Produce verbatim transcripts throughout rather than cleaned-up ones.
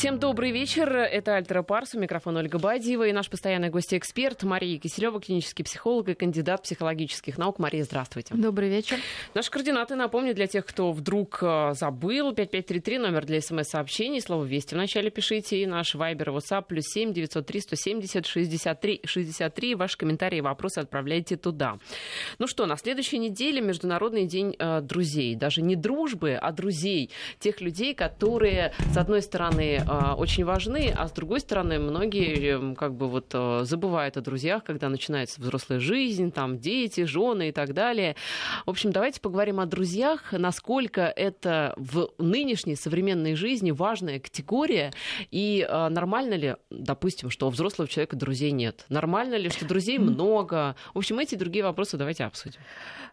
Всем добрый вечер. Это Альтера Парсу, микрофон Ольга Бадиева и наш постоянный гость-эксперт Мария Киселева, клинический психолог и кандидат психологических наук. Мария, здравствуйте. Добрый вечер. Наши координаты, напомню, для тех, кто вдруг забыл, пять пять три три, номер для смс-сообщений, слово «Вести» вначале пишите, и наш вайбер, ватсап, плюс семь девятьсот три сто семьдесят шестьдесят три шестьдесят три, ваши комментарии и вопросы отправляйте туда. Ну что, на следующей неделе Международный день э, друзей, даже не дружбы, а друзей, тех людей, которые, с одной стороны, очень важны, а с другой стороны, многие как бы вот забывают о друзьях, когда начинается взрослая жизнь, там дети, жены и так далее. В общем, давайте поговорим о друзьях, насколько это в нынешней современной жизни важная категория, и нормально ли, допустим, что у взрослого человека друзей нет? Нормально ли, что друзей много? В общем, эти и другие вопросы давайте обсудим.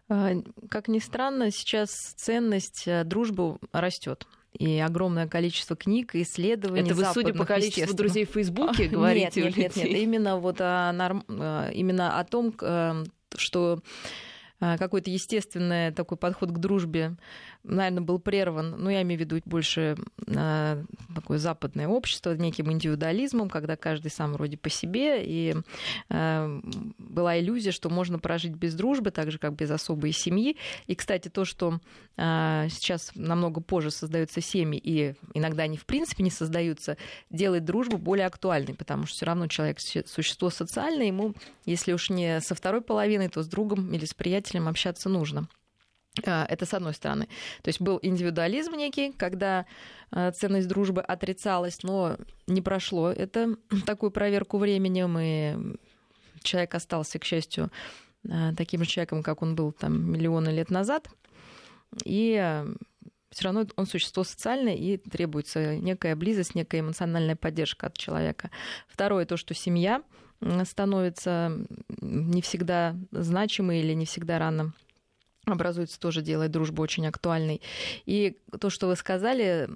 Как ни странно, сейчас ценность дружбы растет. И огромное количество книг, исследований. Это вы, судя по количеству друзей в Фейсбуке, говорите? Нет, нет, нет, нет. Именно, вот о, норм... Именно о том, что какой-то естественный такой подход к дружбе, наверное, был прерван. Ну, я имею в виду больше такое западное общество, неким индивидуализмом, когда каждый сам вроде по себе. И была иллюзия, что можно прожить без дружбы, так же, как без особой семьи. И, кстати, то, что сейчас намного позже создаются семьи, и иногда они в принципе не создаются, делает дружбу более актуальной, потому что все равно человек — существо социальное, ему, если уж не со второй половиной, то с другом или с приятелем общаться нужно. Это с одной стороны. То есть был индивидуализм некий, когда ценность дружбы отрицалась, но не прошло. Это такую проверку временем, и человек остался, к счастью, таким же человеком, как он был там миллионы лет назад. И все равно он существо социальное, и требуется некая близость, некая эмоциональная поддержка от человека. Второе, то, что семья становится не всегда значимой или не всегда рано образуется, тоже делает дружбу очень актуальной. И то, что вы сказали,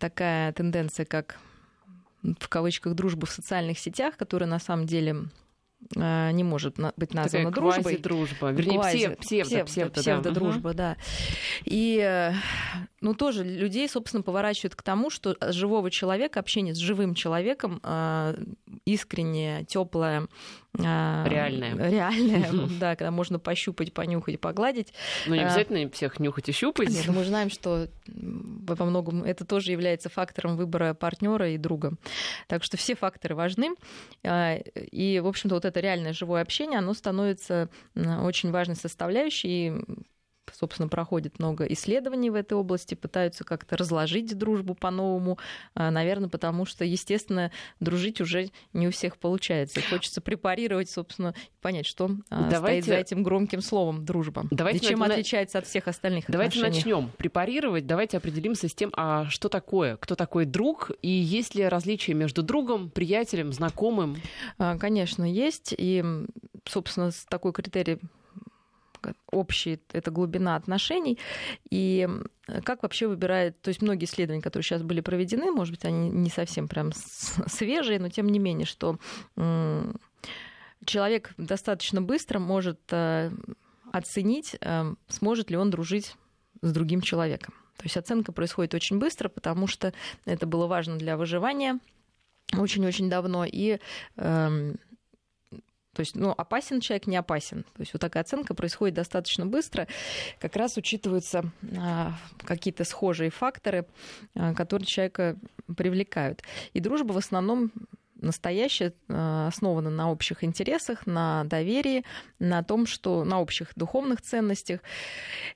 такая тенденция, как в кавычках «дружба в социальных сетях», которая на самом деле не может быть названа дружбой. Квази-дружба, вернее, псевдо-дружба, псевдо, псевдо, псевдо, да. Дружба, угу. Да. И ну, тоже людей, собственно, поворачивает к тому, что живого человека, общение с живым человеком, искреннее, теплое, реальное, реальное, да, когда можно пощупать, понюхать, погладить. Ну, не обязательно всех нюхать и щупать. Нет, мы знаем, что во многом это тоже является фактором выбора партнера и друга. Так что все факторы важны. И, в общем-то, вот это реальное живое общение, оно становится очень важной составляющей. И, собственно, проходит много исследований в этой области, пытаются как-то разложить дружбу по-новому, наверное, потому что, естественно, дружить уже не у всех получается. Хочется препарировать, собственно, понять, что давайте... стоит за этим громким словом «дружба». Давайте... И чем начнем... отличается от всех остальных давайте отношений. Давайте начнем препарировать, давайте определимся с тем, а что такое, кто такой друг, и есть ли различия между другом, приятелем, знакомым? Конечно, есть. И, собственно, такой критерий общий, это глубина отношений. И как вообще выбирает... То есть многие исследования, которые сейчас были проведены, может быть, они не совсем прям свежие, но тем не менее, что человек достаточно быстро может оценить, сможет ли он дружить с другим человеком. То есть оценка происходит очень быстро, потому что это было важно для выживания очень-очень давно. И... То есть, ну, опасен человек, не опасен. То есть вот такая оценка происходит достаточно быстро. Как раз учитываются а, какие-то схожие факторы, а, которые человека привлекают. И дружба в основном настоящая, а, основана на общих интересах, на доверии, на том, что на общих духовных ценностях.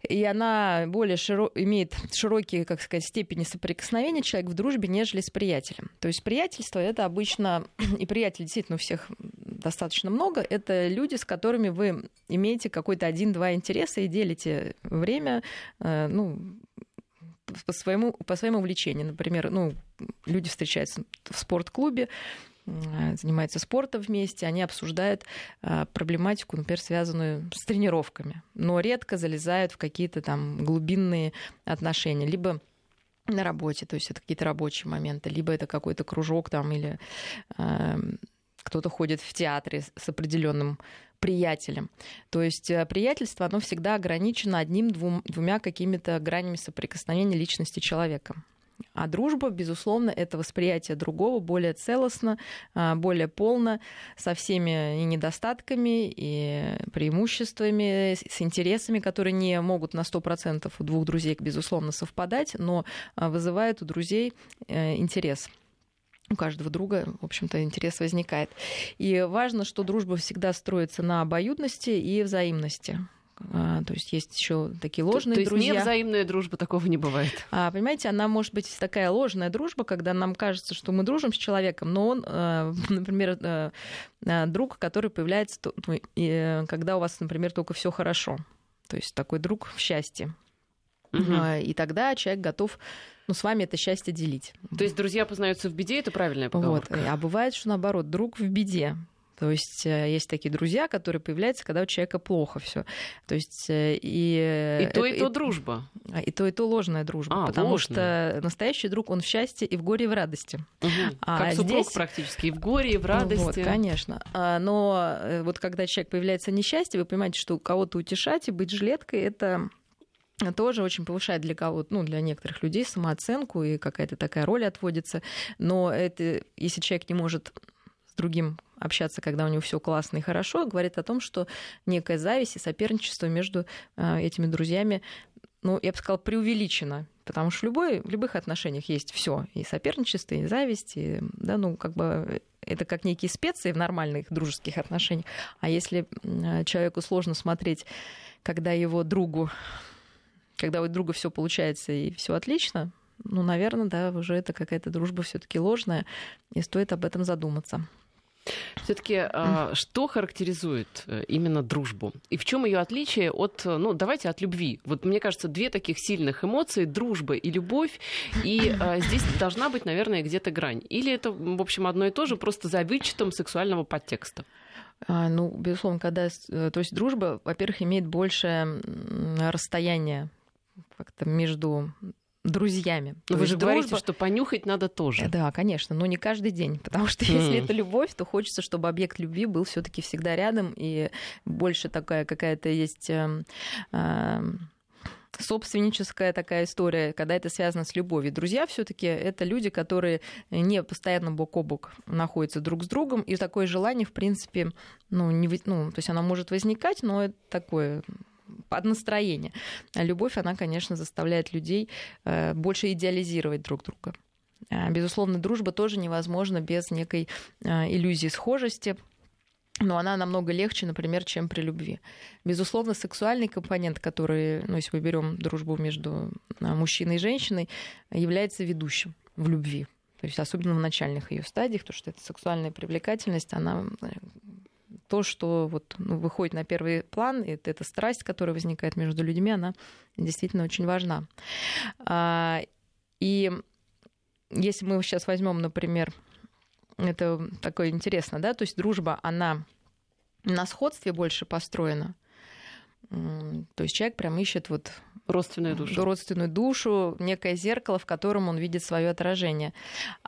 И она более широ... имеет широкие, как сказать, степени соприкосновения человека в дружбе, нежели с приятелем. То есть приятельство — это обычно... И приятель действительно у всех... достаточно много, это люди, с которыми вы имеете какой-то один-два интереса и делите время, ну, по своему, по своему увлечению. Например, ну, люди встречаются в спортклубе, занимаются спортом вместе, они обсуждают проблематику, например, связанную с тренировками, но редко залезают в какие-то там глубинные отношения, либо на работе, то есть это какие-то рабочие моменты, либо это какой-то кружок там или... кто-то ходит в театре с определенным приятелем. То есть приятельство, оно всегда ограничено одним-двумя какими-то гранями соприкосновения личности человека. А дружба, безусловно, это восприятие другого более целостно, более полно, со всеми и недостатками, и преимуществами, с интересами, которые не могут на сто процентов у двух друзей, безусловно, совпадать, но вызывает у друзей интерес. У каждого друга, в общем-то, интерес возникает. И важно, что дружба всегда строится на обоюдности и взаимности. То есть есть еще такие ложные то, то друзья. То есть невзаимная дружба, такого не бывает. А, понимаете, она может быть такая ложная дружба, когда нам кажется, что мы дружим с человеком, но он, например, друг, который появляется, когда у вас, например, только все хорошо. То есть такой друг в счастье. Угу. И тогда человек готов... Ну, с вами это счастье делить. То есть друзья познаются в беде, это правильная поговорка? Вот. А бывает, что наоборот, друг в беде. То есть есть такие друзья, которые появляются, когда у человека плохо все. То есть и... И то, и, и то дружба. И то, и то ложная дружба. А, потому ложная. Что настоящий друг, он в счастье и в горе, и в радости. Угу. А как супруг здесь... практически. И в горе, и в радости. Вот, конечно. Но вот когда человек появляется несчастье, вы понимаете, что кого-то утешать и быть жилеткой — это... тоже очень повышает для кого-то, ну, для некоторых людей самооценку, и какая-то такая роль отводится. Но это, если человек не может с другим общаться, когда у него все классно и хорошо, говорит о том, что некая зависть и соперничество между этими друзьями, ну, я бы сказала, преувеличено. Потому что в, любой, в любых отношениях есть все: и соперничество, и зависть, и, да, ну, как бы это как некие специи в нормальных дружеских отношениях. А если человеку сложно смотреть, когда его другу Когда у друга все получается и все отлично, ну, наверное, да, уже это какая-то дружба все-таки ложная, и стоит об этом задуматься. Все-таки что характеризует именно дружбу? И в чем ее отличие от, ну, давайте от любви? Вот мне кажется, две таких сильных эмоции: дружба и любовь. И здесь должна быть, наверное, где-то грань. Или это, в общем, одно и то же, просто за вычетом сексуального подтекста? Ну, безусловно, когда, то есть дружба, во-первых, имеет большее расстояние как-то между друзьями. Но вы же дружба... говорите, что понюхать надо тоже. Да, конечно, но не каждый день, потому что mm. если это любовь, то хочется, чтобы объект любви был все-таки всегда рядом, и больше такая какая-то есть... Э, э... собственническая такая история, когда это связано с любовью. Друзья все-таки это люди, которые не постоянно бок о бок находятся друг с другом, и такое желание, в принципе, ну, не, ну, то есть оно может возникать, но это такое под настроение. А любовь, она, конечно, заставляет людей больше идеализировать друг друга. Безусловно, дружба тоже невозможна без некой иллюзии схожести, но она намного легче, например, чем при любви. Безусловно, сексуальный компонент, который, ну, если мы берем дружбу между мужчиной и женщиной, является ведущим в любви. То есть особенно в начальных ее стадиях, потому что эта сексуальная привлекательность, она то, что вот, ну, выходит на первый план, и эта страсть, которая возникает между людьми, она действительно очень важна. И если мы сейчас возьмем, например, это такое интересно, да, то есть дружба, она на сходстве больше построена. То есть человек прям ищет вот родственную душу, родственную душу, некое зеркало, в котором он видит свое отражение.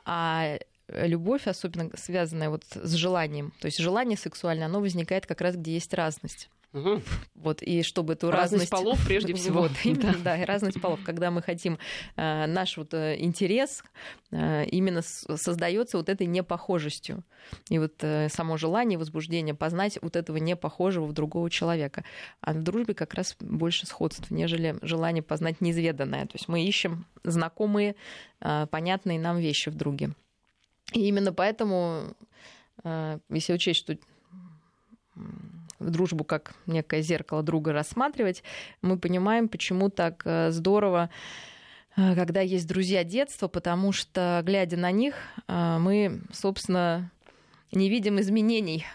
А любовь, особенно связанная вот с желанием, то есть желание сексуальное, оно возникает как раз, где есть разность. Угу. Вот, и чтобы эту разность... Разность полов, прежде всего. Вот, именно, да, и разность полов. Когда мы хотим, э, наш вот интерес э, именно создается вот этой непохожестью. И вот э, само желание, возбуждение познать вот этого непохожего в другого человека. А в дружбе как раз больше сходств, нежели желание познать неизведанное. То есть мы ищем знакомые, э, понятные нам вещи в друге. И именно поэтому, э, если учесть, что... дружбу как некое зеркало друга рассматривать, мы понимаем, почему так здорово, когда есть друзья детства, потому что, глядя на них, мы, собственно, не видим изменений,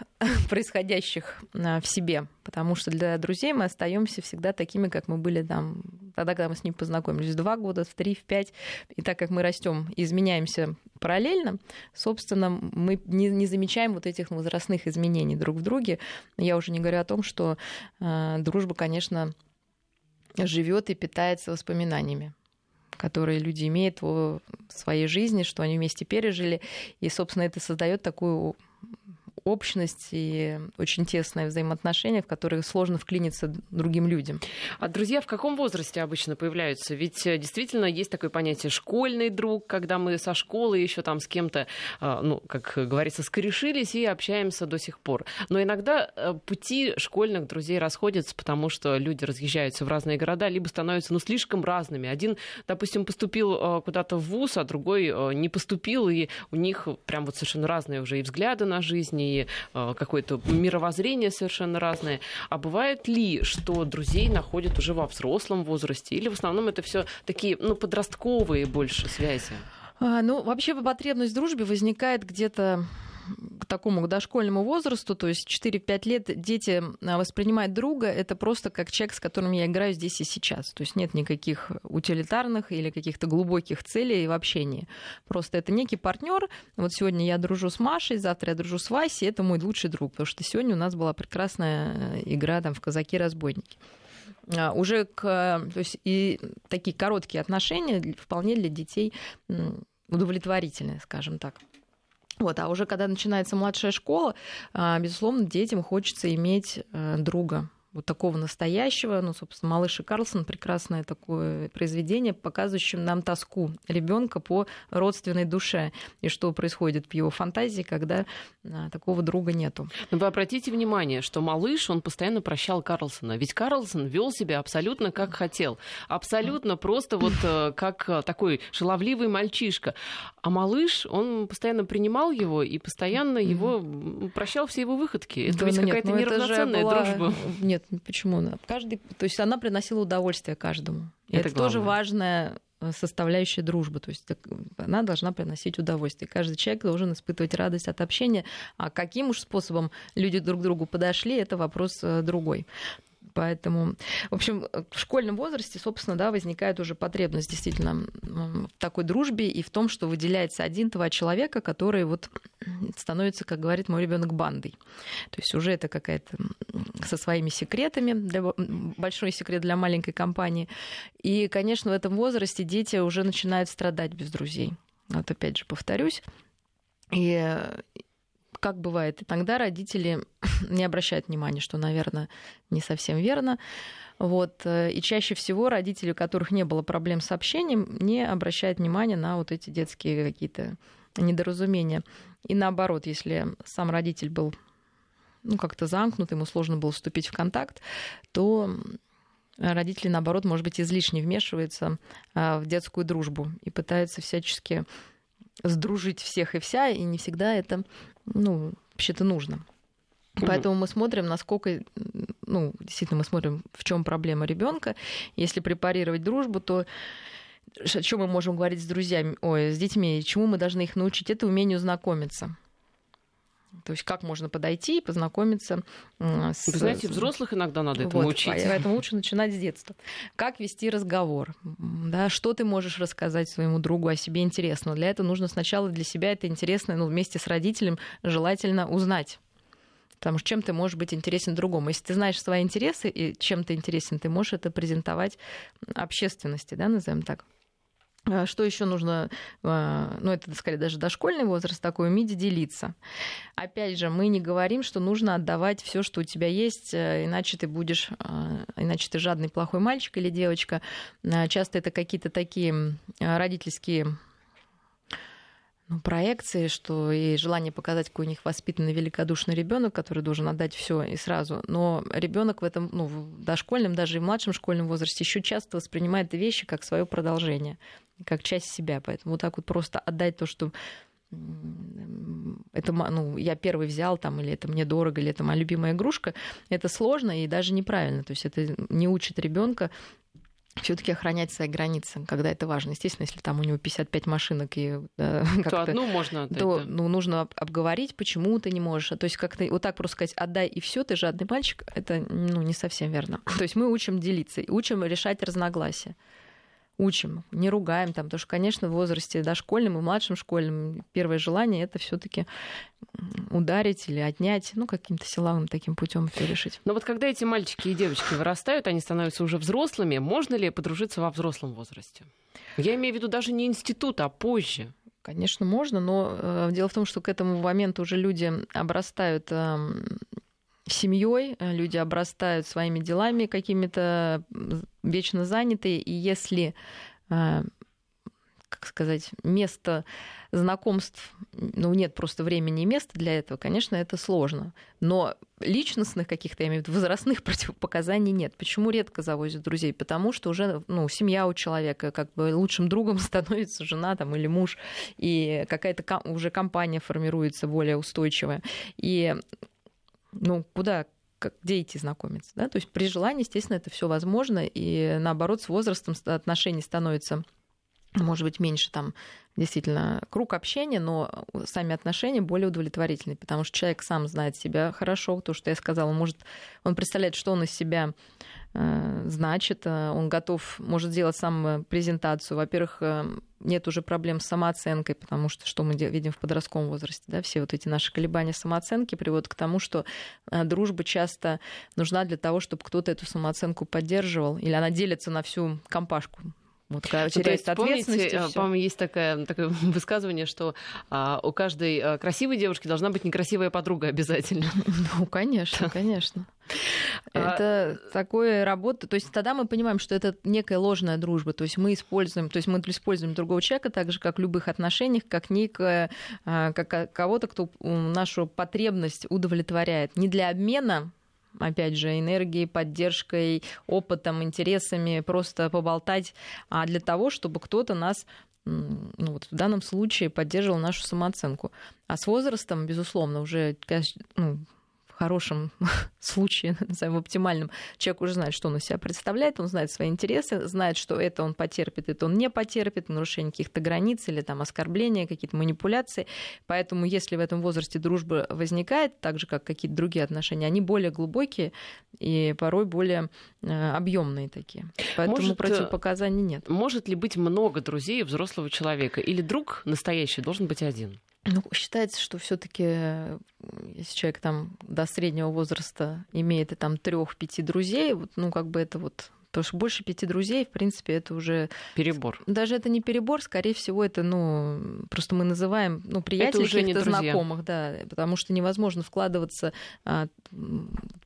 происходящих в себе, потому что для друзей мы остаемся всегда такими, как мы были там, тогда, когда мы с ним познакомились, в два года, в три, в пять. И так как мы растем и изменяемся параллельно, собственно, мы не, не замечаем вот этих возрастных изменений друг в друге. Я уже не говорю о том, что э, дружба, конечно, живет и питается воспоминаниями, которые люди имеют в своей жизни, что они вместе пережили. И, собственно, это создает такую общность и очень тесные взаимоотношения, в которые сложно вклиниться другим людям. А друзья в каком возрасте обычно появляются? Ведь действительно есть такое понятие «школьный друг», когда мы со школы еще там с кем-то, ну, как говорится, скорешились и общаемся до сих пор. Но иногда пути школьных друзей расходятся, потому что люди разъезжаются в разные города, либо становятся, ну, слишком разными. Один, допустим, поступил куда-то в вуз, а другой не поступил, и у них прям вот совершенно разные уже и взгляды на жизнь, и какое-то мировоззрение совершенно разное. А бывает ли, что друзей находят уже во взрослом возрасте? Или в основном это все такие, ну, подростковые больше связи? А, ну, вообще потребность в дружбе возникает где-то к такому дошкольному возрасту, то есть четыре-пять лет дети воспринимают друга, это просто как человек, с которым я играю здесь и сейчас. То есть нет никаких утилитарных или каких-то глубоких целей в общении. Просто это некий партнер. Вот сегодня я дружу с Машей, завтра я дружу с Васей, это мой лучший друг, потому что сегодня у нас была прекрасная игра там, в казаки-разбойники. Уже к, то есть и такие короткие отношения вполне для детей удовлетворительные, скажем так. Вот, а уже когда начинается младшая школа, безусловно, детям хочется иметь друга, вот такого настоящего. Ну, собственно, «Малыш и Карлсон» — прекрасное такое произведение, показывающее нам тоску ребенка по родственной душе и что происходит в его фантазии, когда такого друга нету. Но вы обратите внимание, что малыш, он постоянно прощал Карлсона. Ведь Карлсон вел себя абсолютно как хотел. Абсолютно просто вот как такой шаловливый мальчишка. А малыш, он постоянно принимал его и постоянно его прощал все его выходки. Это да, ведь какая-то ну, неравноценная была... дружба. Нет, почему? Каждый, то есть она приносила удовольствие каждому. Это, это тоже важная составляющая дружбы. То есть она должна приносить удовольствие. Каждый человек должен испытывать радость от общения. А каким уж способом люди друг к другу подошли, это вопрос другой. Поэтому, в общем, в школьном возрасте, собственно, да, возникает уже потребность действительно в такой дружбе и в том, что выделяется один-два человека, который вот становится, как говорит мой ребенок, бандой. То есть уже это какая-то со своими секретами, для... большой секрет для маленькой компании. И, конечно, в этом возрасте дети уже начинают страдать без друзей. Вот опять же повторюсь. И... Как бывает, иногда родители не обращают внимания, что, наверное, не совсем верно. Вот. И чаще всего родители, у которых не было проблем с общением, не обращают внимания на вот эти детские какие-то недоразумения. И наоборот, если сам родитель был ну, как-то замкнут, ему сложно было вступить в контакт, то родители, наоборот, может быть, излишне вмешиваются в детскую дружбу и пытаются всячески сдружить всех и вся, и не всегда это... Ну, вообще-то нужно. Поэтому мы смотрим, насколько, ну, действительно, мы смотрим, в чем проблема ребенка. Если препарировать дружбу, то о чем мы можем говорить с друзьями, ой, с детьми, чему мы должны их научить? Это умению знакомиться. То есть как можно подойти и познакомиться с... Вы знаете, взрослых иногда надо этому вот, учить. Поэтому лучше начинать с детства. Как вести разговор? Да, что ты можешь рассказать своему другу о себе интересного? Для этого нужно сначала для себя это интересное, ну, вместе с родителем желательно узнать. Потому что чем ты можешь быть интересен другому? Если ты знаешь свои интересы и чем ты интересен, ты можешь это презентовать общественности, да, назовем так. Что еще нужно, ну, это, скорее, даже дошкольный возраст такой, уметь делиться. Опять же, мы не говорим, что нужно отдавать все, что у тебя есть, иначе ты будешь, иначе ты жадный, плохой мальчик или девочка. Часто это какие-то такие родительские ну, проекции, что и желание показать, какой у них воспитанный великодушный ребенок, который должен отдать все и сразу. Но ребенок в этом, ну, в дошкольном, даже и в младшем школьном возрасте еще часто воспринимает вещи как свое продолжение, как часть себя. Поэтому вот так вот просто отдать то, что это, ну, я первый взял, там, или это мне дорого, или это моя любимая игрушка, это сложно и даже неправильно. То есть это не учит ребенка все-таки охранять свои границы, когда это важно. Естественно, если там у него пятьдесят пять машинок, и, да, как-то, то одну можно отдать. То, да. Ну, нужно обговорить, почему ты не можешь. То есть как-то вот так просто сказать, отдай и все, ты жадный мальчик, это ну, не совсем верно. То есть мы учим делиться, учим решать разногласия. Учим, не ругаем, там, потому что, конечно, в возрасте дошкольном и младшем школьном первое желание это все-таки ударить или отнять, ну, каким-то силовым таким путем все решить. Но вот когда эти мальчики и девочки вырастают, они становятся уже взрослыми, можно ли подружиться во взрослом возрасте? Я имею в виду даже не институт, а позже. Конечно, можно, но дело в том, что к этому моменту уже люди обрастают семьей, люди обрастают своими делами какими-то, вечно занятые, и если, как сказать, место знакомств, ну, нет просто времени и места для этого, конечно, это сложно. Но личностных каких-то, я имею в виду, возрастных противопоказаний нет. Почему редко завозят друзей? Потому что уже, ну, семья у человека, как бы лучшим другом становится жена там, или муж, и какая-то ком- уже компания формируется более устойчивая. И, ну, куда... где идти знакомиться, да? То есть при желании, естественно, это все возможно, и наоборот, с возрастом отношений становится, может быть, меньше там действительно круг общения, но сами отношения более удовлетворительны, потому что человек сам знает себя хорошо, то, что я сказала, может, он представляет, что он из себя э, значит, он готов, может делать сам презентацию, во-первых, нет уже проблем с самооценкой, потому что что мы видим в подростковом возрасте, да, все вот эти наши колебания самооценки приводят к тому, что дружба часто нужна для того, чтобы кто-то эту самооценку поддерживал, или она делится на всю компашку. Вот, когда теряется ну, ответственность. Помните, по-моему, есть такое, такое высказывание, что а, у каждой красивой девушки должна быть некрасивая подруга обязательно. Ну, конечно, конечно. Это а... такое работа. То есть тогда мы понимаем, что это некая ложная дружба. То есть мы используем, то есть мы используем другого человека так же, как в любых отношениях, как некое, как кого-то, кто нашу потребность удовлетворяет. Не для обмена, опять же, энергией, поддержкой, опытом, интересами, просто поболтать, а для того, чтобы кто-то нас, ну, вот в данном случае, поддерживал нашу самооценку. А с возрастом, безусловно, уже, конечно, ну, в хорошем случае, назовем оптимальном, человек уже знает, что он из себя представляет, он знает свои интересы, знает, что это он потерпит, это он не потерпит, нарушение каких-то границ или там, оскорбления, какие-то манипуляции. Поэтому если в этом возрасте дружба возникает, так же, как какие-то другие отношения, они более глубокие и порой более объемные такие. Поэтому может, противопоказаний нет. Может ли быть много друзей взрослого человека? Или друг настоящий должен быть один? Ну, считается, что все-таки, если человек там до среднего возраста имеет и там трех-пяти друзей, вот, ну, как бы это вот. Потому что больше пяти друзей, в принципе, это уже... Перебор. Даже это не перебор, скорее всего, это, ну, просто мы называем, ну, приятелей каких-то знакомых, да, потому что невозможно вкладываться а,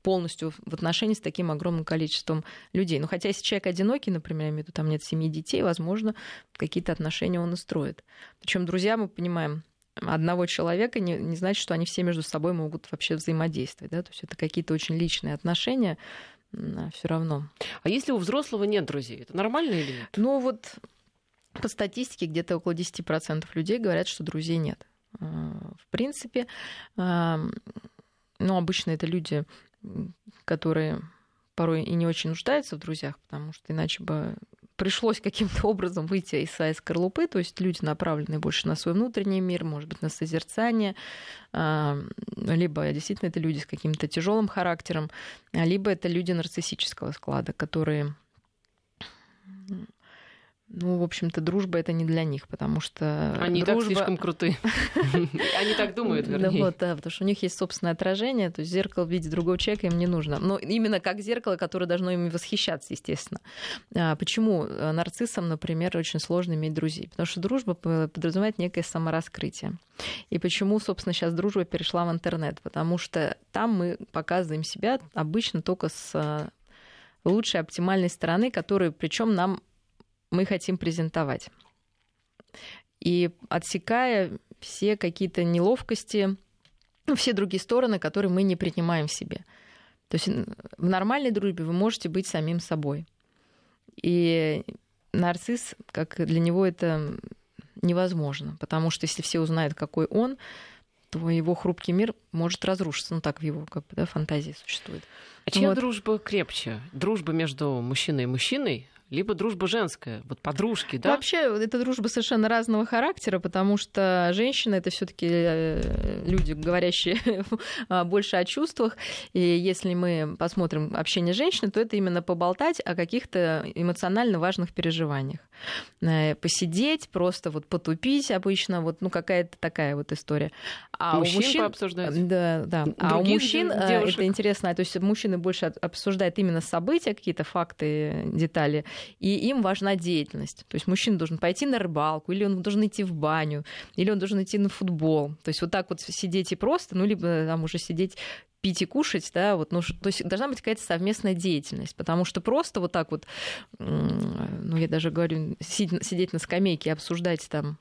полностью в отношения с таким огромным количеством людей. Ну, хотя если человек одинокий, например, я имею в виду, там нет семьи, детей, возможно, какие-то отношения он и строит. Причем друзья, мы понимаем, одного человека не, не значит, что они все между собой могут вообще взаимодействовать. Да? То есть это какие-то очень личные отношения, все равно. А если у взрослого нет друзей, это нормально или нет? Ну вот по статистике где-то около десять процентов людей говорят, что друзей нет. В принципе, ну обычно это люди, которые порой и не очень нуждаются в друзьях, потому что иначе бы... пришлось каким-то образом выйти из своей скорлупы, то есть люди направлены больше на свой внутренний мир, может быть, на созерцание, либо действительно это люди с каким-то тяжелым характером, либо это люди нарциссического склада, которые, ну, в общем-то, дружба — это не для них, потому что... Они дружба... и так слишком крутые. Они так думают, вернее. Да, потому что у них есть собственное отражение, то есть зеркало в виде другого человека им не нужно. Но именно как зеркало, которое должно ими восхищаться, естественно. Почему нарциссам, например, очень сложно иметь друзей? Потому что дружба подразумевает некое самораскрытие. И почему, собственно, сейчас дружба перешла в интернет? Потому что там мы показываем себя обычно только с лучшей оптимальной стороны, которую, причем нам мы хотим презентовать. И отсекая все какие-то неловкости, все другие стороны, которые мы не принимаем в себе. То есть в нормальной дружбе вы можете быть самим собой. И нарцисс, как для него это невозможно, потому что если все узнают, какой он, то его хрупкий мир может разрушиться. Ну, так в его как бы, да, фантазии существует. А чья вот. Дружба крепче? Дружба между мужчиной и мужчиной? Либо дружба женская, вот подружки, да? Вообще, это дружба совершенно разного характера, потому что женщины — это все-таки люди, говорящие больше о чувствах. И если мы посмотрим общение женщин, то это именно поболтать о каких-то эмоционально важных переживаниях. Посидеть, просто вот потупить обычно, вот, ну, какая-то такая вот история. А мужчин, у мужчин пообсуждать. Да, да. А у мужчин девушек. Это интересно. То есть мужчины больше обсуждают именно события, какие-то факты, детали, и им важна деятельность. То есть мужчина должен пойти на рыбалку, или он должен идти в баню, или он должен идти на футбол. То есть вот так вот сидеть и просто, ну, либо там уже сидеть, пить и кушать, да, вот, ну, то есть должна быть какая-то совместная деятельность, потому что просто вот так вот, ну, я даже говорю, сидеть на скамейке и обсуждать там,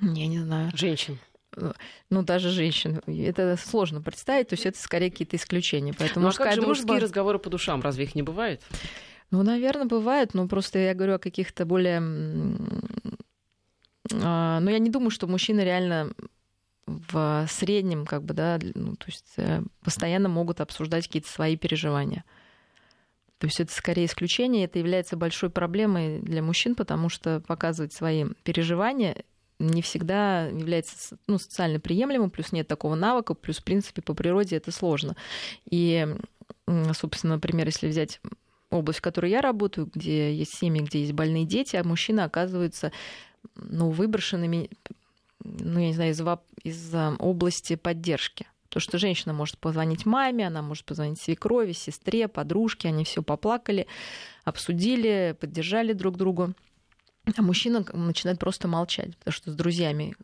я не знаю... Женщин. Ну, даже женщин. Это сложно представить, то есть это скорее какие-то исключения. Поэтому, ну, а как же дружба... мужские разговоры по душам, разве их не бывает? Ну, наверное, бывает, но просто я говорю о каких-то более... Ну, я не думаю, что мужчины реально... в среднем, как бы, да, ну, то есть постоянно могут обсуждать какие-то свои переживания. То есть это скорее исключение, это является большой проблемой для мужчин, потому что показывать свои переживания не всегда является, ну, социально приемлемым, плюс нет такого навыка, плюс, в принципе, по природе это сложно. И, собственно, например, если взять область, в которой я работаю, где есть семьи, где есть больные дети, а мужчины оказываются, ну, выброшенными... ну, я не знаю, из, из области поддержки. То, что женщина может позвонить маме, она может позвонить свекрови, сестре, подружке, они все поплакали, обсудили, поддержали друг друга. А мужчина начинает просто молчать, потому что с друзьями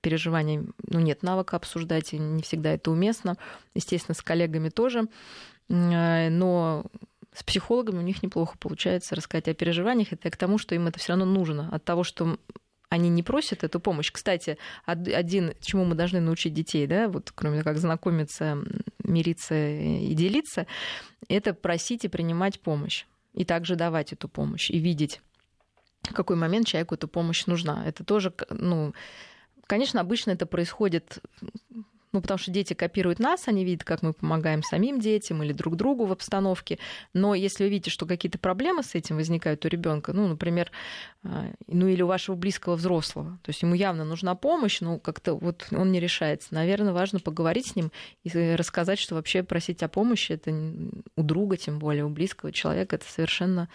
переживания, ну, нет навыка обсуждать, и не всегда это уместно. Естественно, с коллегами тоже. Но... с психологами у них неплохо получается рассказать о переживаниях. Это к тому, что им это все равно нужно. От того, что... они не просят эту помощь. Кстати, один, чему мы должны научить детей, да, вот кроме как знакомиться, мириться и делиться, это просить и принимать помощь. И также давать эту помощь. И видеть, в какой момент человеку эта помощь нужна. Это тоже, ну, конечно, обычно это происходит... ну, потому что дети копируют нас, они видят, как мы помогаем самим детям или друг другу в обстановке. Но если вы видите, что какие-то проблемы с этим возникают у ребенка, ну, например, ну, или у вашего близкого взрослого, то есть ему явно нужна помощь, но как-то вот он не решается. Наверное, важно поговорить с ним и рассказать, что вообще просить о помощи, это у друга, тем более у близкого человека, это совершенно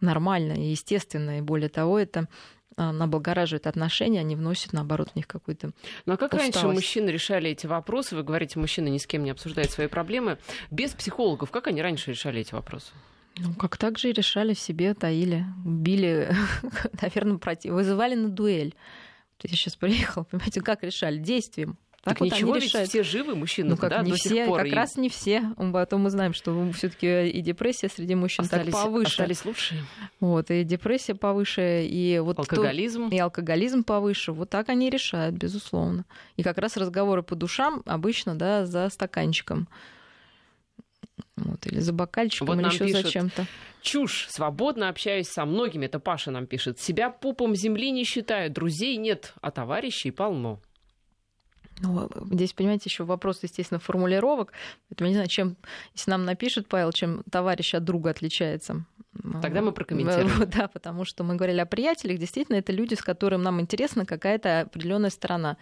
нормально и естественно. И более того, это... она облагораживает отношения, они вносят, наоборот, в них какую-то Ну а как усталость. Раньше мужчины решали эти вопросы? Вы говорите, мужчины ни с кем не обсуждают свои проблемы. Без психологов, как они раньше решали эти вопросы? Ну, как так же и решали, в себе таили, били, наверное, против... вызывали на дуэль. Я сейчас приехала, понимаете, как решали? Действием. Так, так вот ничего, ведь решают. Все живы мужчины, ну, как, да, не до все, сих пор. Как и... раз не все. Потом мы знаем, что все-таки и депрессия среди мужчин остались, так повыше. Остались лучшие. Вот, и депрессия повыше, и вот алкоголизм. То, и алкоголизм повыше. Вот так они решают, безусловно. И как раз разговоры по душам обычно, да, за стаканчиком. Вот, или за бокальчиком, вот или еще пишут, зачем-то. Чушь. Свободно общаюсь со многими. Это Паша нам пишет. Себя пупом земли не считаю. Друзей нет, а товарищей полно. Ну, здесь, понимаете, еще вопрос, естественно, формулировок. Поэтому я не знаю, чем, если нам напишет Павел, чем товарищ от друга отличается. Тогда мы прокомментируем. Да, потому что мы говорили о приятелях. Действительно, это люди, с которыми нам интересна какая-то определенная сторона.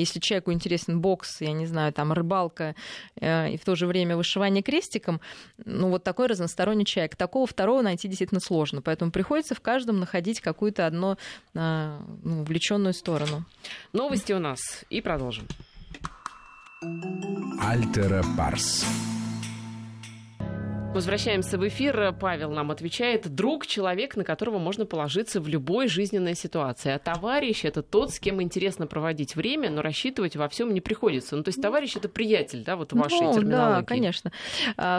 Если человеку интересен бокс, я не знаю, там рыбалка э, и в то же время вышивание крестиком, ну вот такой разносторонний человек. Такого второго найти действительно сложно. Поэтому приходится в каждом находить какую-то одну э, ну, увлеченную сторону. Новости у нас. И продолжим. Альтера Парс. Возвращаемся в эфир. Павел нам отвечает. Друг — человек, на которого можно положиться в любой жизненной ситуации. А товарищ — это тот, с кем интересно проводить время, но рассчитывать во всем не приходится. Ну, то есть товарищ — это приятель, да, вот в вашей ну, терминологии. Да, конечно.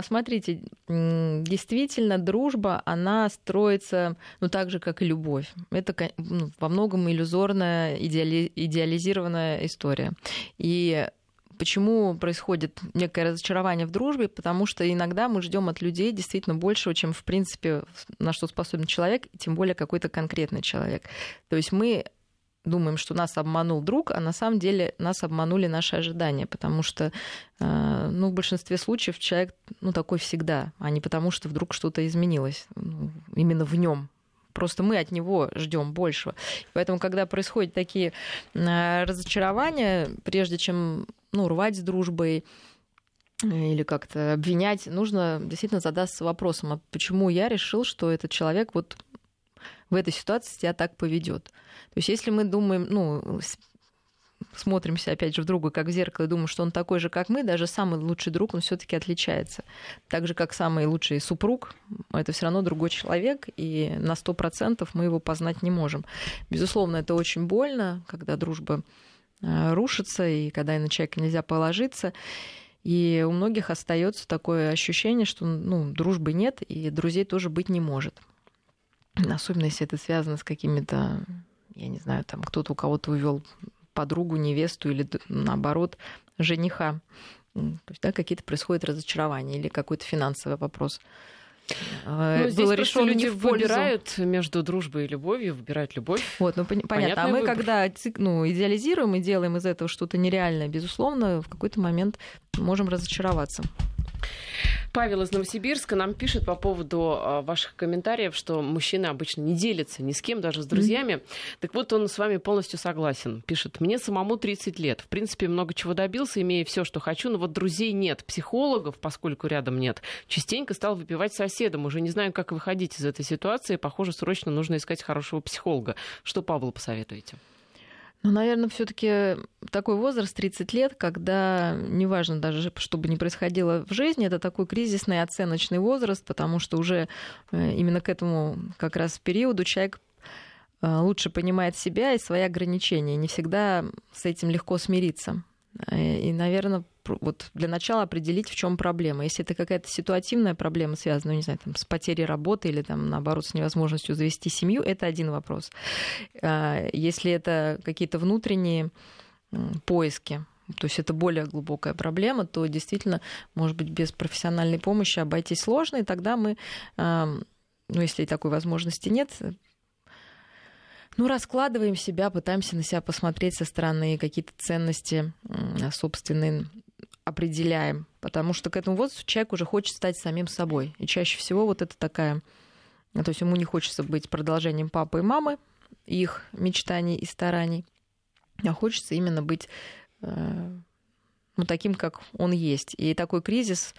Смотрите, действительно, дружба, она строится, ну, так же, как и любовь. Это во многом иллюзорная, идеали... идеализированная история. И почему происходит некое разочарование в дружбе? Потому что иногда мы ждем от людей действительно большего, чем, в принципе, на что способен человек, и тем более какой-то конкретный человек. То есть мы думаем, что нас обманул друг, а на самом деле нас обманули наши ожидания, потому что, ну, в большинстве случаев человек, ну, такой всегда, а не потому, что вдруг что-то изменилось, ну, именно в нем. Просто мы от него ждем большего. Поэтому, когда происходят такие разочарования, прежде чем, ну, рвать с дружбой или как-то обвинять, нужно действительно задаться вопросом, а почему я решил, что этот человек вот в этой ситуации себя так поведет? То есть если мы думаем, ну, смотримся, опять же, в друга, как в зеркало, и думаем, что он такой же, как мы, даже самый лучший друг, он все-таки отличается. Так же, как самый лучший супруг, это все равно другой человек, и на сто процентов мы его познать не можем. Безусловно, это очень больно, когда дружба рушится, и когда на человека нельзя положиться. И у многих остается такое ощущение, что ну, дружбы нет, и друзей тоже быть не может. Особенно, если это связано с какими-то, я не знаю, там кто-то у кого-то увел подругу, невесту или, наоборот, жениха. То есть, да, какие-то происходят разочарования или какой-то финансовый вопрос. Ну, здесь просто люди выбирают между дружбой и любовью, выбирают любовь. Вот, ну, понятно. Понятный а мы, выбор. Когда ну, идеализируем и делаем из этого что-то нереальное, безусловно, в какой-то момент можем разочароваться. Павел из Новосибирска нам пишет по поводу ваших комментариев, что мужчины обычно не делятся ни с кем, даже с друзьями. Mm-hmm. Так вот, он с вами полностью согласен. Пишет, мне самому тридцать лет. В принципе, много чего добился, имея все, что хочу, но вот друзей нет, психологов, поскольку рядом нет. Частенько стал выпивать с соседом. Уже не знаю, как выходить из этой ситуации. Похоже, срочно нужно искать хорошего психолога. Что, Павлу, посоветуете? Ну, наверное, все-таки такой возраст, тридцать лет, когда, неважно даже, что бы ни происходило в жизни, это такой кризисный оценочный возраст, потому что уже именно к этому как раз периоду человек лучше понимает себя и свои ограничения. Не всегда с этим легко смириться. И, наверное, вот для начала определить, в чем проблема. Если это какая-то ситуативная проблема, связанная, не знаю, там, с потерей работы или, там, наоборот, с невозможностью завести семью, это один вопрос. Если это какие-то внутренние поиски, то есть это более глубокая проблема, то действительно, может быть, без профессиональной помощи обойтись сложно, и тогда мы, ну, если такой возможности нет, ну, раскладываем себя, пытаемся на себя посмотреть со стороны, какие-то ценности собственные определяем. Потому что к этому возрасту человек уже хочет стать самим собой. И чаще всего вот это такая... То есть ему не хочется быть продолжением папы и мамы, их мечтаний и стараний, а хочется именно быть э, ну, таким, как он есть. И такой кризис...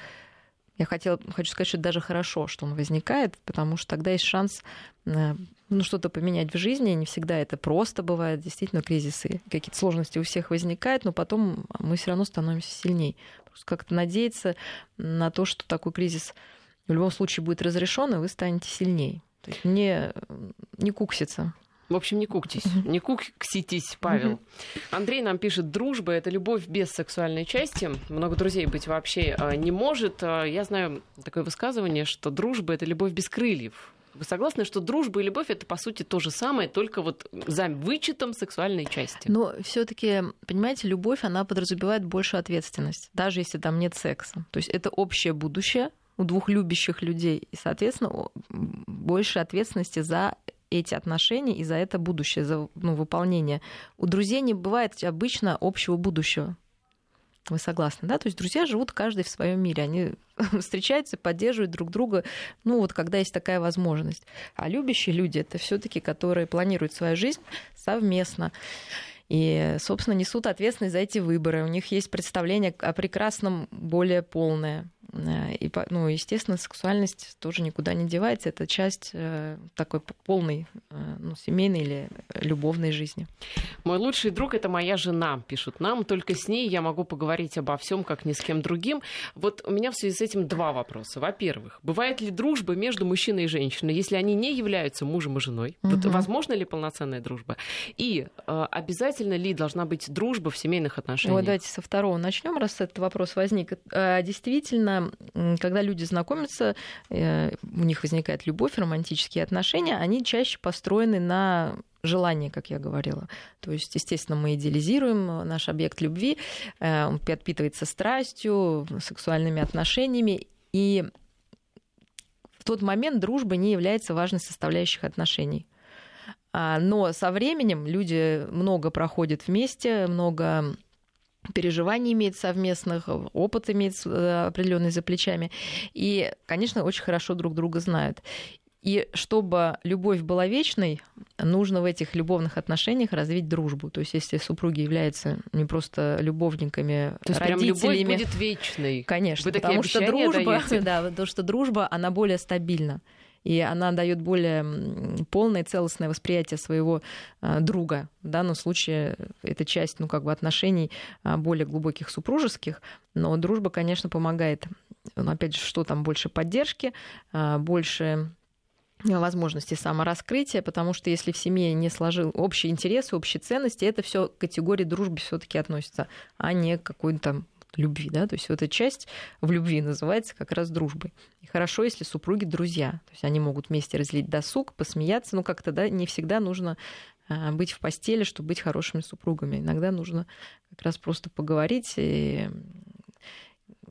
Я хотела, хочу сказать, что это даже хорошо, что он возникает, потому что тогда есть шанс ну, что-то поменять в жизни. Не всегда это просто бывает. Действительно, кризисы, какие-то сложности у всех возникают, но потом мы все равно становимся сильнее. Просто как-то надеяться на то, что такой кризис в любом случае будет разрешен, и вы станете сильнее. То есть не, не кукситься. В общем, не куктись, не кукситесь, Павел. Андрей нам пишет, дружба — это любовь без сексуальной части. Много друзей быть вообще не может. Я знаю такое высказывание, что дружба — это любовь без крыльев. Вы согласны, что дружба и любовь — это, по сути, то же самое, только вот за вычетом сексуальной части? Но все-таки, понимаете, любовь, она подразумевает большую ответственность, даже если там нет секса. То есть это общее будущее у двух любящих людей, и, соответственно, больше ответственности за... эти отношения и за это будущее, за ну, выполнение. У друзей не бывает обычно общего будущего. Вы согласны, да? То есть друзья живут каждый в своем мире. Они встречаются, поддерживают друг друга, ну вот когда есть такая возможность. А любящие люди — это все-таки, которые планируют свою жизнь совместно. И, собственно, несут ответственность за эти выборы. У них есть представление о прекрасном более полное. И, ну, естественно, сексуальность тоже никуда не девается. Это часть э, такой полной э, ну, семейной или любовной жизни. Мой лучший друг — это моя жена, пишут нам. Только с ней я могу поговорить обо всем, как ни с кем другим. Вот у меня в связи с этим два вопроса. Во-первых, бывает ли дружба между мужчиной и женщиной, если они не являются мужем и женой? Угу. Вот возможна ли полноценная дружба? И э, обязательно ли должна быть дружба в семейных отношениях? Вот давайте со второго начнем, раз этот вопрос возник. Э, действительно, когда люди знакомятся, у них возникает любовь, романтические отношения, они чаще построены на желании, как я говорила. То есть, естественно, мы идеализируем наш объект любви, он подпитывается страстью, сексуальными отношениями, и в тот момент дружба не является важной составляющей отношений. Но со временем люди много проходят вместе, много... переживаний имеет совместных, опыт имеет определенный за плечами. И, конечно, очень хорошо друг друга знают. И чтобы любовь была вечной, нужно в этих любовных отношениях развить дружбу. То есть если супруги являются не просто любовниками, то есть родителями... прям любовь будет вечной. Конечно, потому что дружба, да, потому что дружба, она более стабильна. и она дает более полное, целостное восприятие своего друга. В данном случае это часть, ну, как бы отношений более глубоких супружеских, но дружба, конечно, помогает. Ну, опять же, что там больше поддержки, больше возможности самораскрытия, потому что если в семье не сложил общие интересы, общие ценности, это все к категории дружбы все-таки относится, а не к какой-то там любви, да, то есть эта часть в любви называется как раз дружбой. И хорошо, если супруги друзья, то есть они могут вместе разделить досуг, посмеяться, ну как-то, да, не всегда нужно быть в постели, чтобы быть хорошими супругами. Иногда нужно как раз просто поговорить и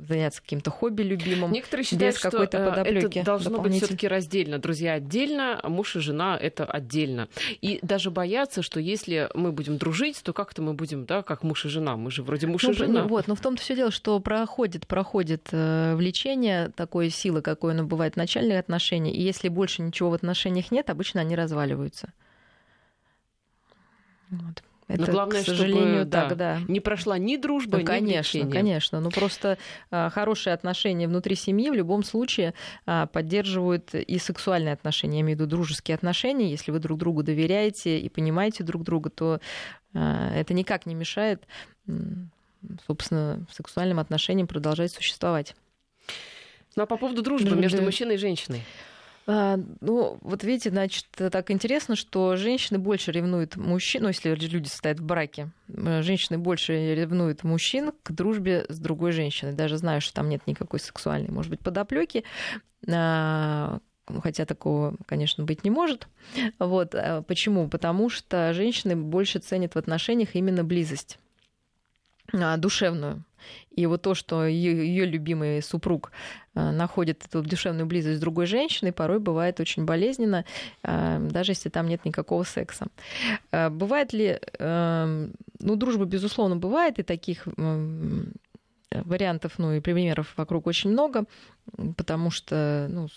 заняться каким-то хобби любимым. Некоторые считают, без какой-то подоплёки. Это должно быть все-таки раздельно. Друзья отдельно, муж и жена — это отдельно. И даже боятся, что если мы будем дружить, то как-то мы будем, да, как муж и жена. Мы же вроде муж ну, и жена. Ну, вот, но в том-то все дело, что проходит, проходит влечение такой силы, какой оно бывает в начальных отношениях. И если больше ничего в отношениях нет, обычно они разваливаются. Вот. Это, но главное, к сожалению, чтобы, так, да, да. Не прошла ни дружба, ну, ни конечно, влечение. Конечно. Ну, просто а, хорошие отношения внутри семьи в любом случае а, поддерживают и сексуальные отношения, я имею в виду дружеские отношения. Если вы друг другу доверяете и понимаете друг друга, то а, это никак не мешает, собственно, сексуальным отношениям продолжать существовать. Ну, а по поводу дружбы ну, между да. мужчиной и женщиной? Ну, вот видите, значит, так интересно, что женщины больше ревнуют мужчин, ну, если люди состоят в браке, женщины больше ревнуют мужчин к дружбе с другой женщиной. Даже знаю, что там нет никакой сексуальной, может быть, подоплёки, хотя такого, конечно, быть не может. Вот. Почему? Потому что женщины больше ценят в отношениях именно близость душевную. И вот то, что ее любимый супруг находит эту душевную близость с другой женщиной, порой бывает очень болезненно, даже если там нет никакого секса. Бывает ли... Ну, дружба, безусловно, бывает, и таких вариантов, ну, и примеров вокруг очень много, потому что... Ну,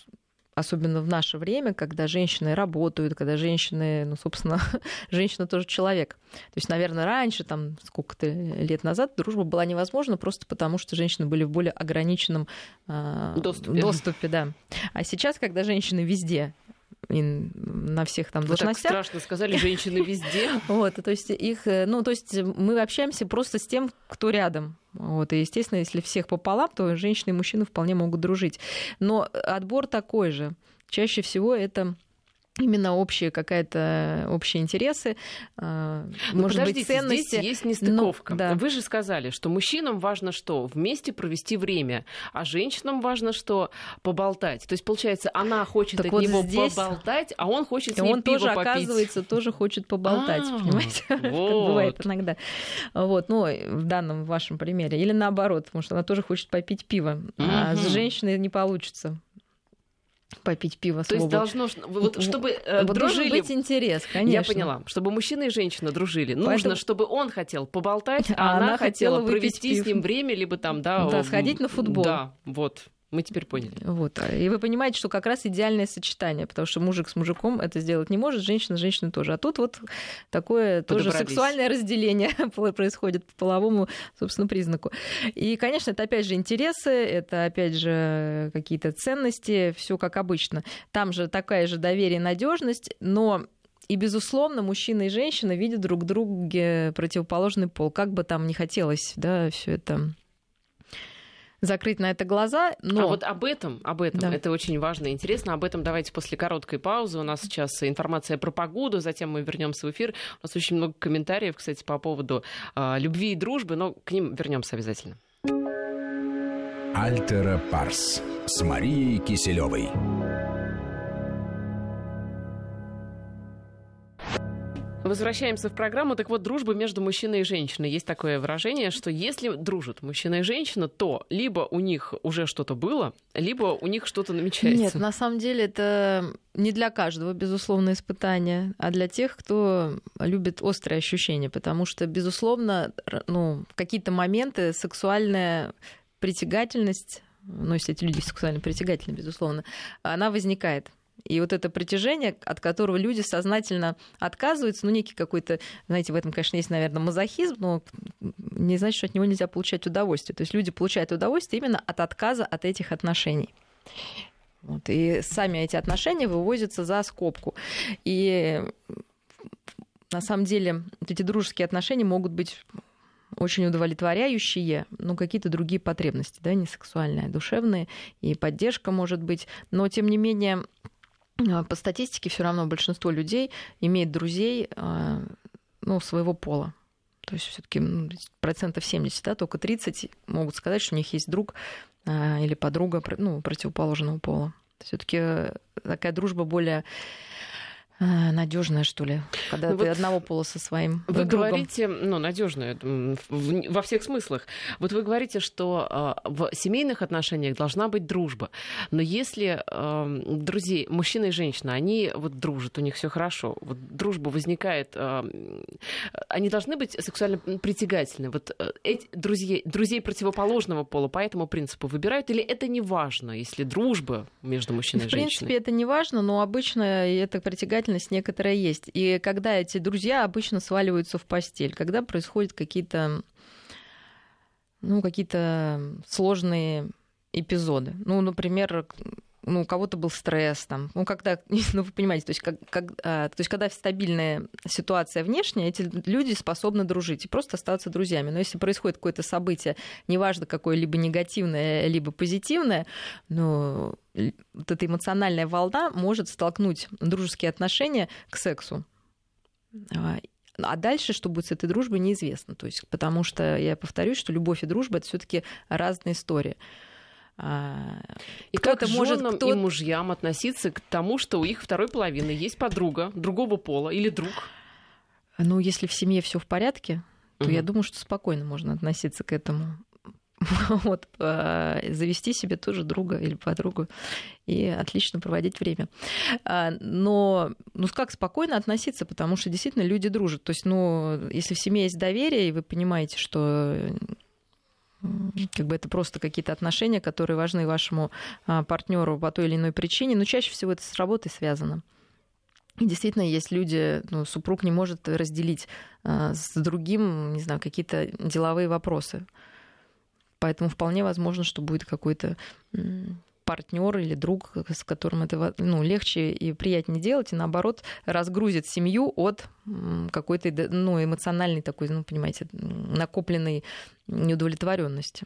особенно в наше время, когда женщины работают, когда женщины, ну, собственно, женщина тоже человек. То есть, наверное, раньше, там, сколько-то лет назад, дружба была невозможна просто потому, что женщины были в более ограниченном э, доступе. доступе да. А сейчас, когда женщины везде, на всех там должностях. Вы так страшно сказали, женщины везде. Вот, то есть их, ну, то есть мы общаемся просто с тем, кто рядом. Вот, и, естественно, если всех пополам, то женщины и мужчины вполне могут дружить. Но отбор такой же. Чаще всего это именно общие какая-то общие интересы, но может подождите, быть, ценности. Здесь есть нестыковка. Но, да. Вы же сказали, что мужчинам важно что? Вместе провести время, а женщинам важно что? Поболтать. То есть, получается, она хочет так от вот него здесь... поболтать, а он хочет с ней пиво попить. И он тоже, попить. оказывается, тоже хочет поболтать, а-а-а, понимаете? Вот. Как бывает иногда. Вот, ну, в данном вашем примере. Или наоборот, потому что она тоже хочет попить пиво, а с женщиной не получится. Попить пиво. То есть должно, вот, чтобы вот дружили, должен быть интерес, конечно. Я поняла, чтобы мужчина и женщина дружили. Поэтому... Нужно, чтобы он хотел поболтать, а, а она хотела, хотела провести пив. с ним время, либо там, да, да, сходить на футбол. Да, вот. Мы теперь поняли. Вот. И вы понимаете, что как раз идеальное сочетание, потому что мужик с мужиком это сделать не может, женщина с женщиной тоже. А тут вот такое тоже сексуальное разделение происходит по половому, собственно, признаку. И, конечно, это опять же интересы, это опять же какие-то ценности, все как обычно. Там же такая же доверие, надежность, но... И, безусловно, мужчина и женщина видят друг в друге противоположный пол. Как бы там ни хотелось, да, все это... закрыть на это глаза, но... А вот об этом, об этом, да. Это очень важно и интересно. Об этом давайте после короткой паузы. У нас сейчас информация про погоду, затем мы вернемся в эфир. У нас очень много комментариев, кстати, по поводу э, любви и дружбы, но к ним вернемся обязательно. Альтера Парс с Марией Киселевой. Возвращаемся в программу. Так вот, дружба между мужчиной и женщиной. Есть такое выражение, что если дружат мужчина и женщина, то либо у них уже что-то было, либо у них что-то намечается. Нет, на самом деле это не для каждого, безусловно, испытание, а для тех, кто любит острые ощущения, потому что, безусловно, ну, в какие-то моменты сексуальная притягательность, ну, если эти люди сексуально притягательны, безусловно, она возникает. И вот это притяжение, от которого люди сознательно отказываются, ну, некий какой-то, знаете, в этом, конечно, есть, наверное, мазохизм, но не значит, что от него нельзя получать удовольствие. То есть люди получают удовольствие именно от отказа от этих отношений. Вот, и сами эти отношения вывозятся за скобку. И на самом деле вот эти дружеские отношения могут быть очень удовлетворяющие, но какие-то другие потребности, да, не сексуальные, а душевные, и поддержка может быть. Но, тем не менее, по статистике все равно большинство людей имеет друзей, ну, своего пола. То есть все-таки процентов семьдесят, да, только тридцать могут сказать, что у них есть друг или подруга, ну, противоположного пола. Все-таки такая дружба более надежная, что ли, когда ну ты вот одного пола со своим вы другом. Вы говорите, ну, надежная во всех смыслах. Вот вы говорите, что в семейных отношениях должна быть дружба. Но если друзей, мужчина и женщина, они вот дружат, у них все хорошо, вот дружба возникает, они должны быть сексуально притягательны. Вот эти друзей, друзей противоположного пола по этому принципу выбирают, или это не важно, если дружба между мужчиной и женщиной? В принципе, это не важно, но обычно это притягательно некоторая есть. И когда эти друзья обычно сваливаются в постель, когда происходят какие-то, ну, какие-то сложные эпизоды. Ну, например, ну, у кого-то был стресс, там. Ну, когда, ну, вы понимаете, то есть, как, как, а, то есть, когда стабильная ситуация внешняя, эти люди способны дружить и просто остаться друзьями. Но если происходит какое-то событие, неважно, какое-либо негативное, либо позитивное, ну, вот эта эмоциональная волна может столкнуть дружеские отношения к сексу. А дальше, что будет с этой дружбой, неизвестно. То есть, потому что, я повторюсь, что любовь и дружба — это все-таки разные истории. И кто-то может к женам и мужьям относиться к тому, что у их второй половины есть подруга другого пола или друг? Ну, если в семье все в порядке, то я думаю, что спокойно можно относиться к этому. Вот, завести себе тоже друга или подругу и отлично проводить время. Но ну, как спокойно относиться, потому что действительно люди дружат. То есть, ну, если в семье есть доверие, и вы понимаете, что как бы это просто какие-то отношения, которые важны вашему партнеру по той или иной причине, но чаще всего это с работой связано. И действительно, есть люди, ну, супруг не может разделить с другим, не знаю, какие-то деловые вопросы. Поэтому вполне возможно, что будет какой-то партнер или друг, с которым это, ну, легче и приятнее делать, и наоборот разгрузит семью от какой-то, ну, эмоциональной такой, ну, понимаете, накопленной неудовлетворенности.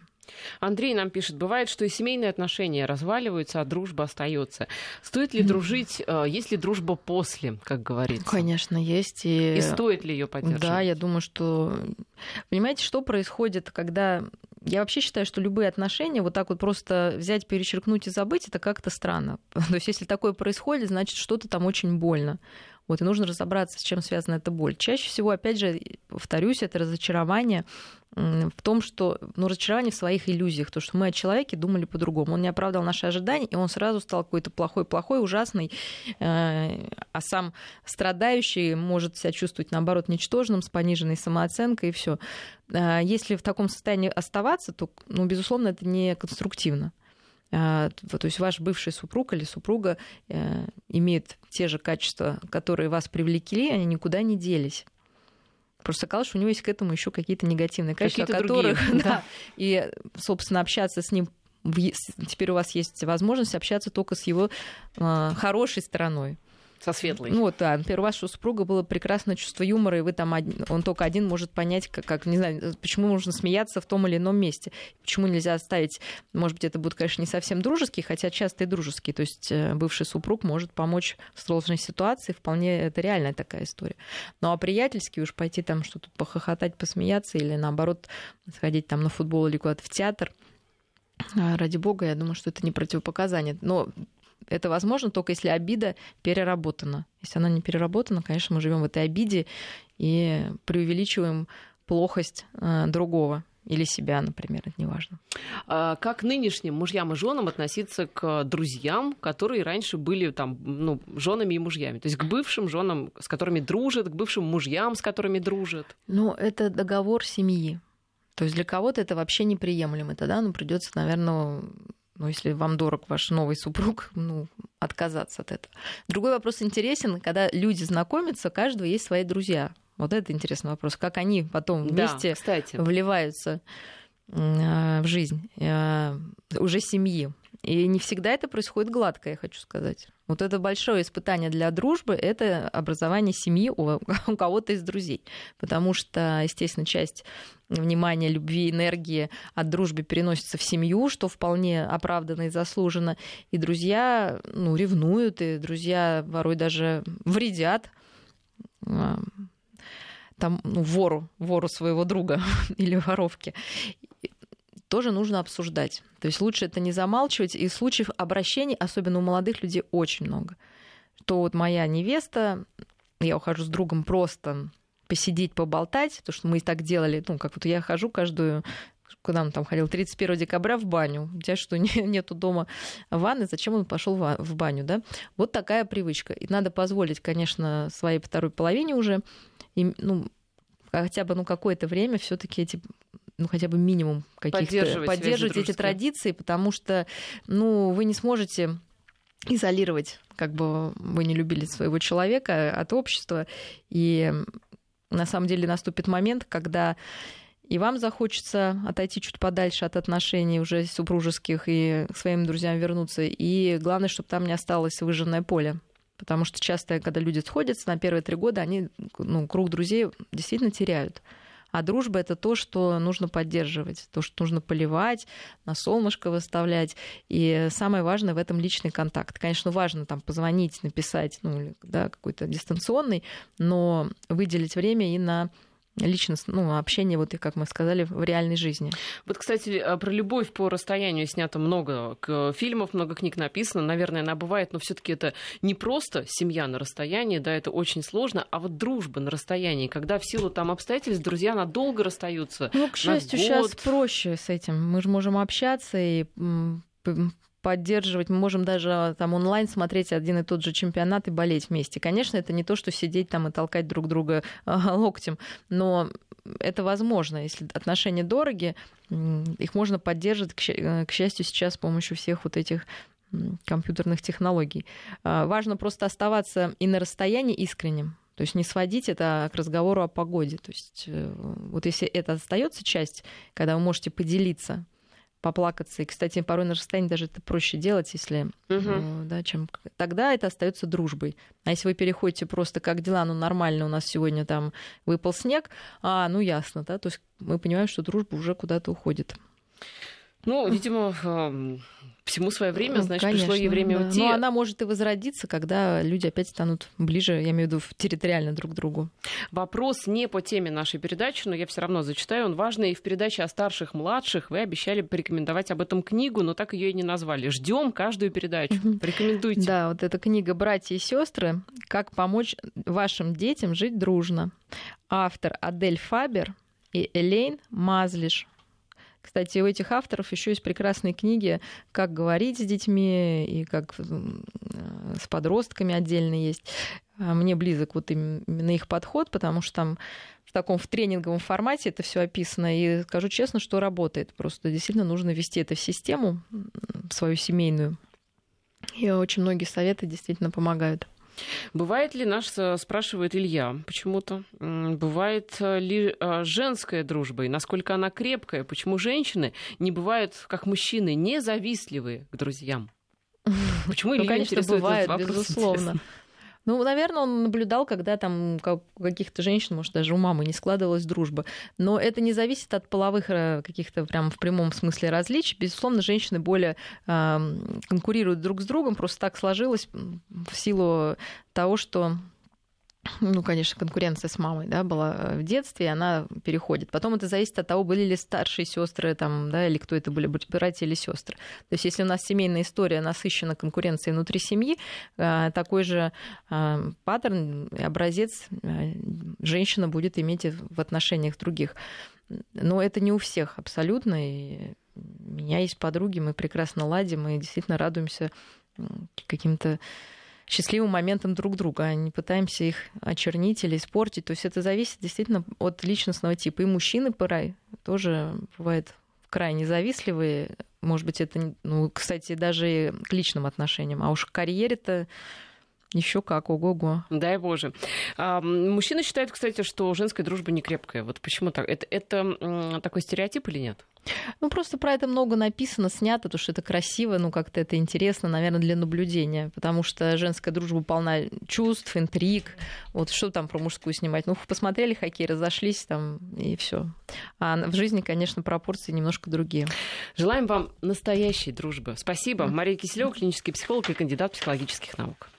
Андрей нам пишет, бывает, что и семейные отношения разваливаются, а дружба остается. Стоит ли дружить, есть ли дружба после, как говорится? Конечно, есть. И, и стоит ли ее поддерживать? Да, я думаю, что... Понимаете, что происходит, когда... Я вообще считаю, что любые отношения вот так вот просто взять, перечеркнуть и забыть, это как-то странно. То есть если такое происходит, значит, что-то там очень больно. Вот, и нужно разобраться, с чем связана эта боль. Чаще всего, опять же, повторюсь, это разочарование в том, что... Ну, разочарование в своих иллюзиях, то, что мы о человеке думали по-другому. Он не оправдал наши ожидания, и он сразу стал какой-то плохой-плохой, ужасный, а сам страдающий может себя чувствовать, наоборот, ничтожным, с пониженной самооценкой, и все. Если в таком состоянии оставаться, то, ну, безусловно, это не конструктивно. То есть ваш бывший супруг или супруга имеет те же качества, которые вас привлекли, они никуда не делись. Просто оказалось, что у него есть к этому еще какие-то негативные качества, какие-то о которых... Другие, да. Да. И, собственно, общаться с ним... Теперь у вас есть возможность общаться только с его хорошей стороной. Со светлой. Ну вот, да. Например, у вашего супруга было прекрасное чувство юмора, и вы там один, он только один может понять, как, как, не знаю, почему нужно смеяться в том или ином месте. Почему нельзя оставить... Может быть, это будут, конечно, не совсем дружеские, хотя часто и дружеские. То есть бывший супруг может помочь в сложной ситуации. Вполне это реальная такая история. Ну а приятельский уж пойти там что-то похохотать, посмеяться, или наоборот сходить там на футбол или куда-то в театр. Ради бога, я думаю, что это не противопоказание. Но... Это возможно только если обида переработана. Если она не переработана, конечно, мы живем в этой обиде и преувеличиваем плохость другого или себя, например, это неважно. Как нынешним мужьям и женам относиться к друзьям, которые раньше были там, ну, женами и мужьями? То есть к бывшим женам, с которыми дружат, к бывшим мужьям, с которыми дружат? Ну, это договор семьи. То есть для кого-то это вообще неприемлемо. Тогда, ну, придется, наверное... Ну, если вам дорог ваш новый супруг, ну, отказаться от этого. Другой вопрос интересен, когда люди знакомятся, у каждого есть свои друзья. Вот это интересный вопрос. Как они потом вместе, да, кстати, вливаются в жизнь уже семьи. И не всегда это происходит гладко, я хочу сказать. Вот это большое испытание для дружбы, это образование семьи у кого-то из друзей. Потому что, естественно, часть внимания, любви, энергии от дружбы переносится в семью, что вполне оправданно и заслуженно. И друзья, ну, ревнуют, и друзья порой даже вредят там, ну, вору, вору своего друга или воровки. Тоже нужно обсуждать. То есть лучше это не замалчивать. И случаев обращений, особенно у молодых людей, очень много. То вот моя невеста, я ухожу с другом просто посидеть, поболтать, потому что мы и так делали, ну, как вот я хожу каждую, куда он там ходил, тридцать первого декабря в баню. У тебя что, нету дома ванны, зачем он пошел в баню, да? Вот такая привычка. И надо позволить, конечно, своей второй половине уже, и, ну, хотя бы, ну, какое-то время все-таки эти... ну, хотя бы минимум каких-то... Поддерживать, поддерживать эти традиции, потому что, ну, вы не сможете изолировать, как бы вы не любили своего человека, от общества. И на самом деле наступит момент, когда и вам захочется отойти чуть подальше от отношений уже супружеских и к своим друзьям вернуться. И главное, чтобы там не осталось выжженное поле. Потому что часто, когда люди сходятся на первые три года, они, ну, круг друзей действительно теряют. А дружба — это то, что нужно поддерживать, то, что нужно поливать, на солнышко выставлять. И самое важное в этом — личный контакт. Конечно, важно там позвонить, написать, ну, да, какой-то дистанционный, но выделить время и на личностное, ну, общение, вот, и, как мы сказали, в реальной жизни. Вот, кстати, про любовь по расстоянию снято много фильмов, много книг написано. Наверное, она бывает, но все-таки это не просто семья на расстоянии, да, это очень сложно, а вот дружба на расстоянии, когда в силу там обстоятельств друзья надолго расстаются. Ну, к счастью, сейчас проще с этим. Мы же можем общаться и поддерживать, мы можем даже там онлайн смотреть один и тот же чемпионат и болеть вместе. Конечно, это не то, что сидеть там и толкать друг друга локтем, но это возможно. Если отношения дороги, их можно поддерживать, к счастью, сейчас с помощью всех вот этих компьютерных технологий. Важно просто оставаться и на расстоянии искренним. То есть не сводить это к разговору о погоде. То есть вот если это остается часть, когда вы можете поделиться, поплакаться. И, кстати, порой на расстоянии даже это проще делать, если, угу. да, чем... Тогда это остается дружбой. А если вы переходите просто как дела, ну, нормально, у нас сегодня там выпал снег, а, ну, ясно, да, то есть мы понимаем, что дружба уже куда-то уходит. Ну, видимо, всему свое время, значит, конечно, пришло ей время, да, уйти. Но она может и возродиться, когда люди опять станут ближе, я имею в виду, территориально друг к другу. Вопрос не по теме нашей передачи, но я все равно зачитаю. Он важный. И в передаче о старших, младших вы обещали порекомендовать об этом книгу, но так ее и не назвали. Ждем каждую передачу. Рекомендуйте. Да, вот эта книга «Братья и сестры. Как помочь вашим детям жить дружно». Автор Адель Фабер и Элейн Мазлиш. Кстати, у этих авторов еще есть прекрасные книги «Как говорить с детьми» и «Как с подростками» отдельно есть. Мне близок вот именно их подход, потому что там в таком в тренинговом формате это все описано. И скажу честно, что работает. Просто действительно нужно ввести это в систему, в свою семейную. И очень многие советы действительно помогают. Бывает ли, нас спрашивает Илья почему-то, бывает ли женская дружба и насколько она крепкая? Почему женщины не бывают, как мужчины, независтливые к друзьям? Почему Илья, ну, конечно, бывает, безусловно. Интересно. Ну, наверное, он наблюдал, когда там у каких-то женщин, может, даже у мамы не складывалась дружба. Но это не зависит от половых каких-то прям в прямом смысле различий. Безусловно, женщины более э, конкурируют друг с другом. Просто так сложилось в силу того, что... Ну, конечно, конкуренция с мамой, да, была в детстве, и она переходит. Потом это зависит от того, были ли старшие сестры, там, да, или кто это были, братья или сестры. То есть, если у нас семейная история насыщена конкуренцией внутри семьи, такой же паттерн, образец женщина будет иметь в отношениях других. Но это не у всех абсолютно. И у меня есть подруги, мы прекрасно ладим и действительно радуемся каким-то счастливым моментом друг друга, а не пытаемся их очернить или испортить. То есть это зависит действительно от личностного типа. И мужчины порой тоже бывают крайне завистливые. Может быть, это, ну, кстати, даже и к личным отношениям. А уж к карьере-то Еще как, ого-го. Дай Боже. А, мужчины считают, кстати, что женская дружба не крепкая. Вот почему так? Это, это такой стереотип или нет? Ну, просто про это много написано, снято, потому что это красиво, ну, как-то это интересно, наверное, для наблюдения, потому что женская дружба полна чувств, интриг. Вот что там про мужскую снимать? Ну, посмотрели хоккей, разошлись там, и все. А в жизни, конечно, пропорции немножко другие. Желаем вам настоящей дружбы. Спасибо. Мария Киселева, клинический психолог и кандидат психологических наук.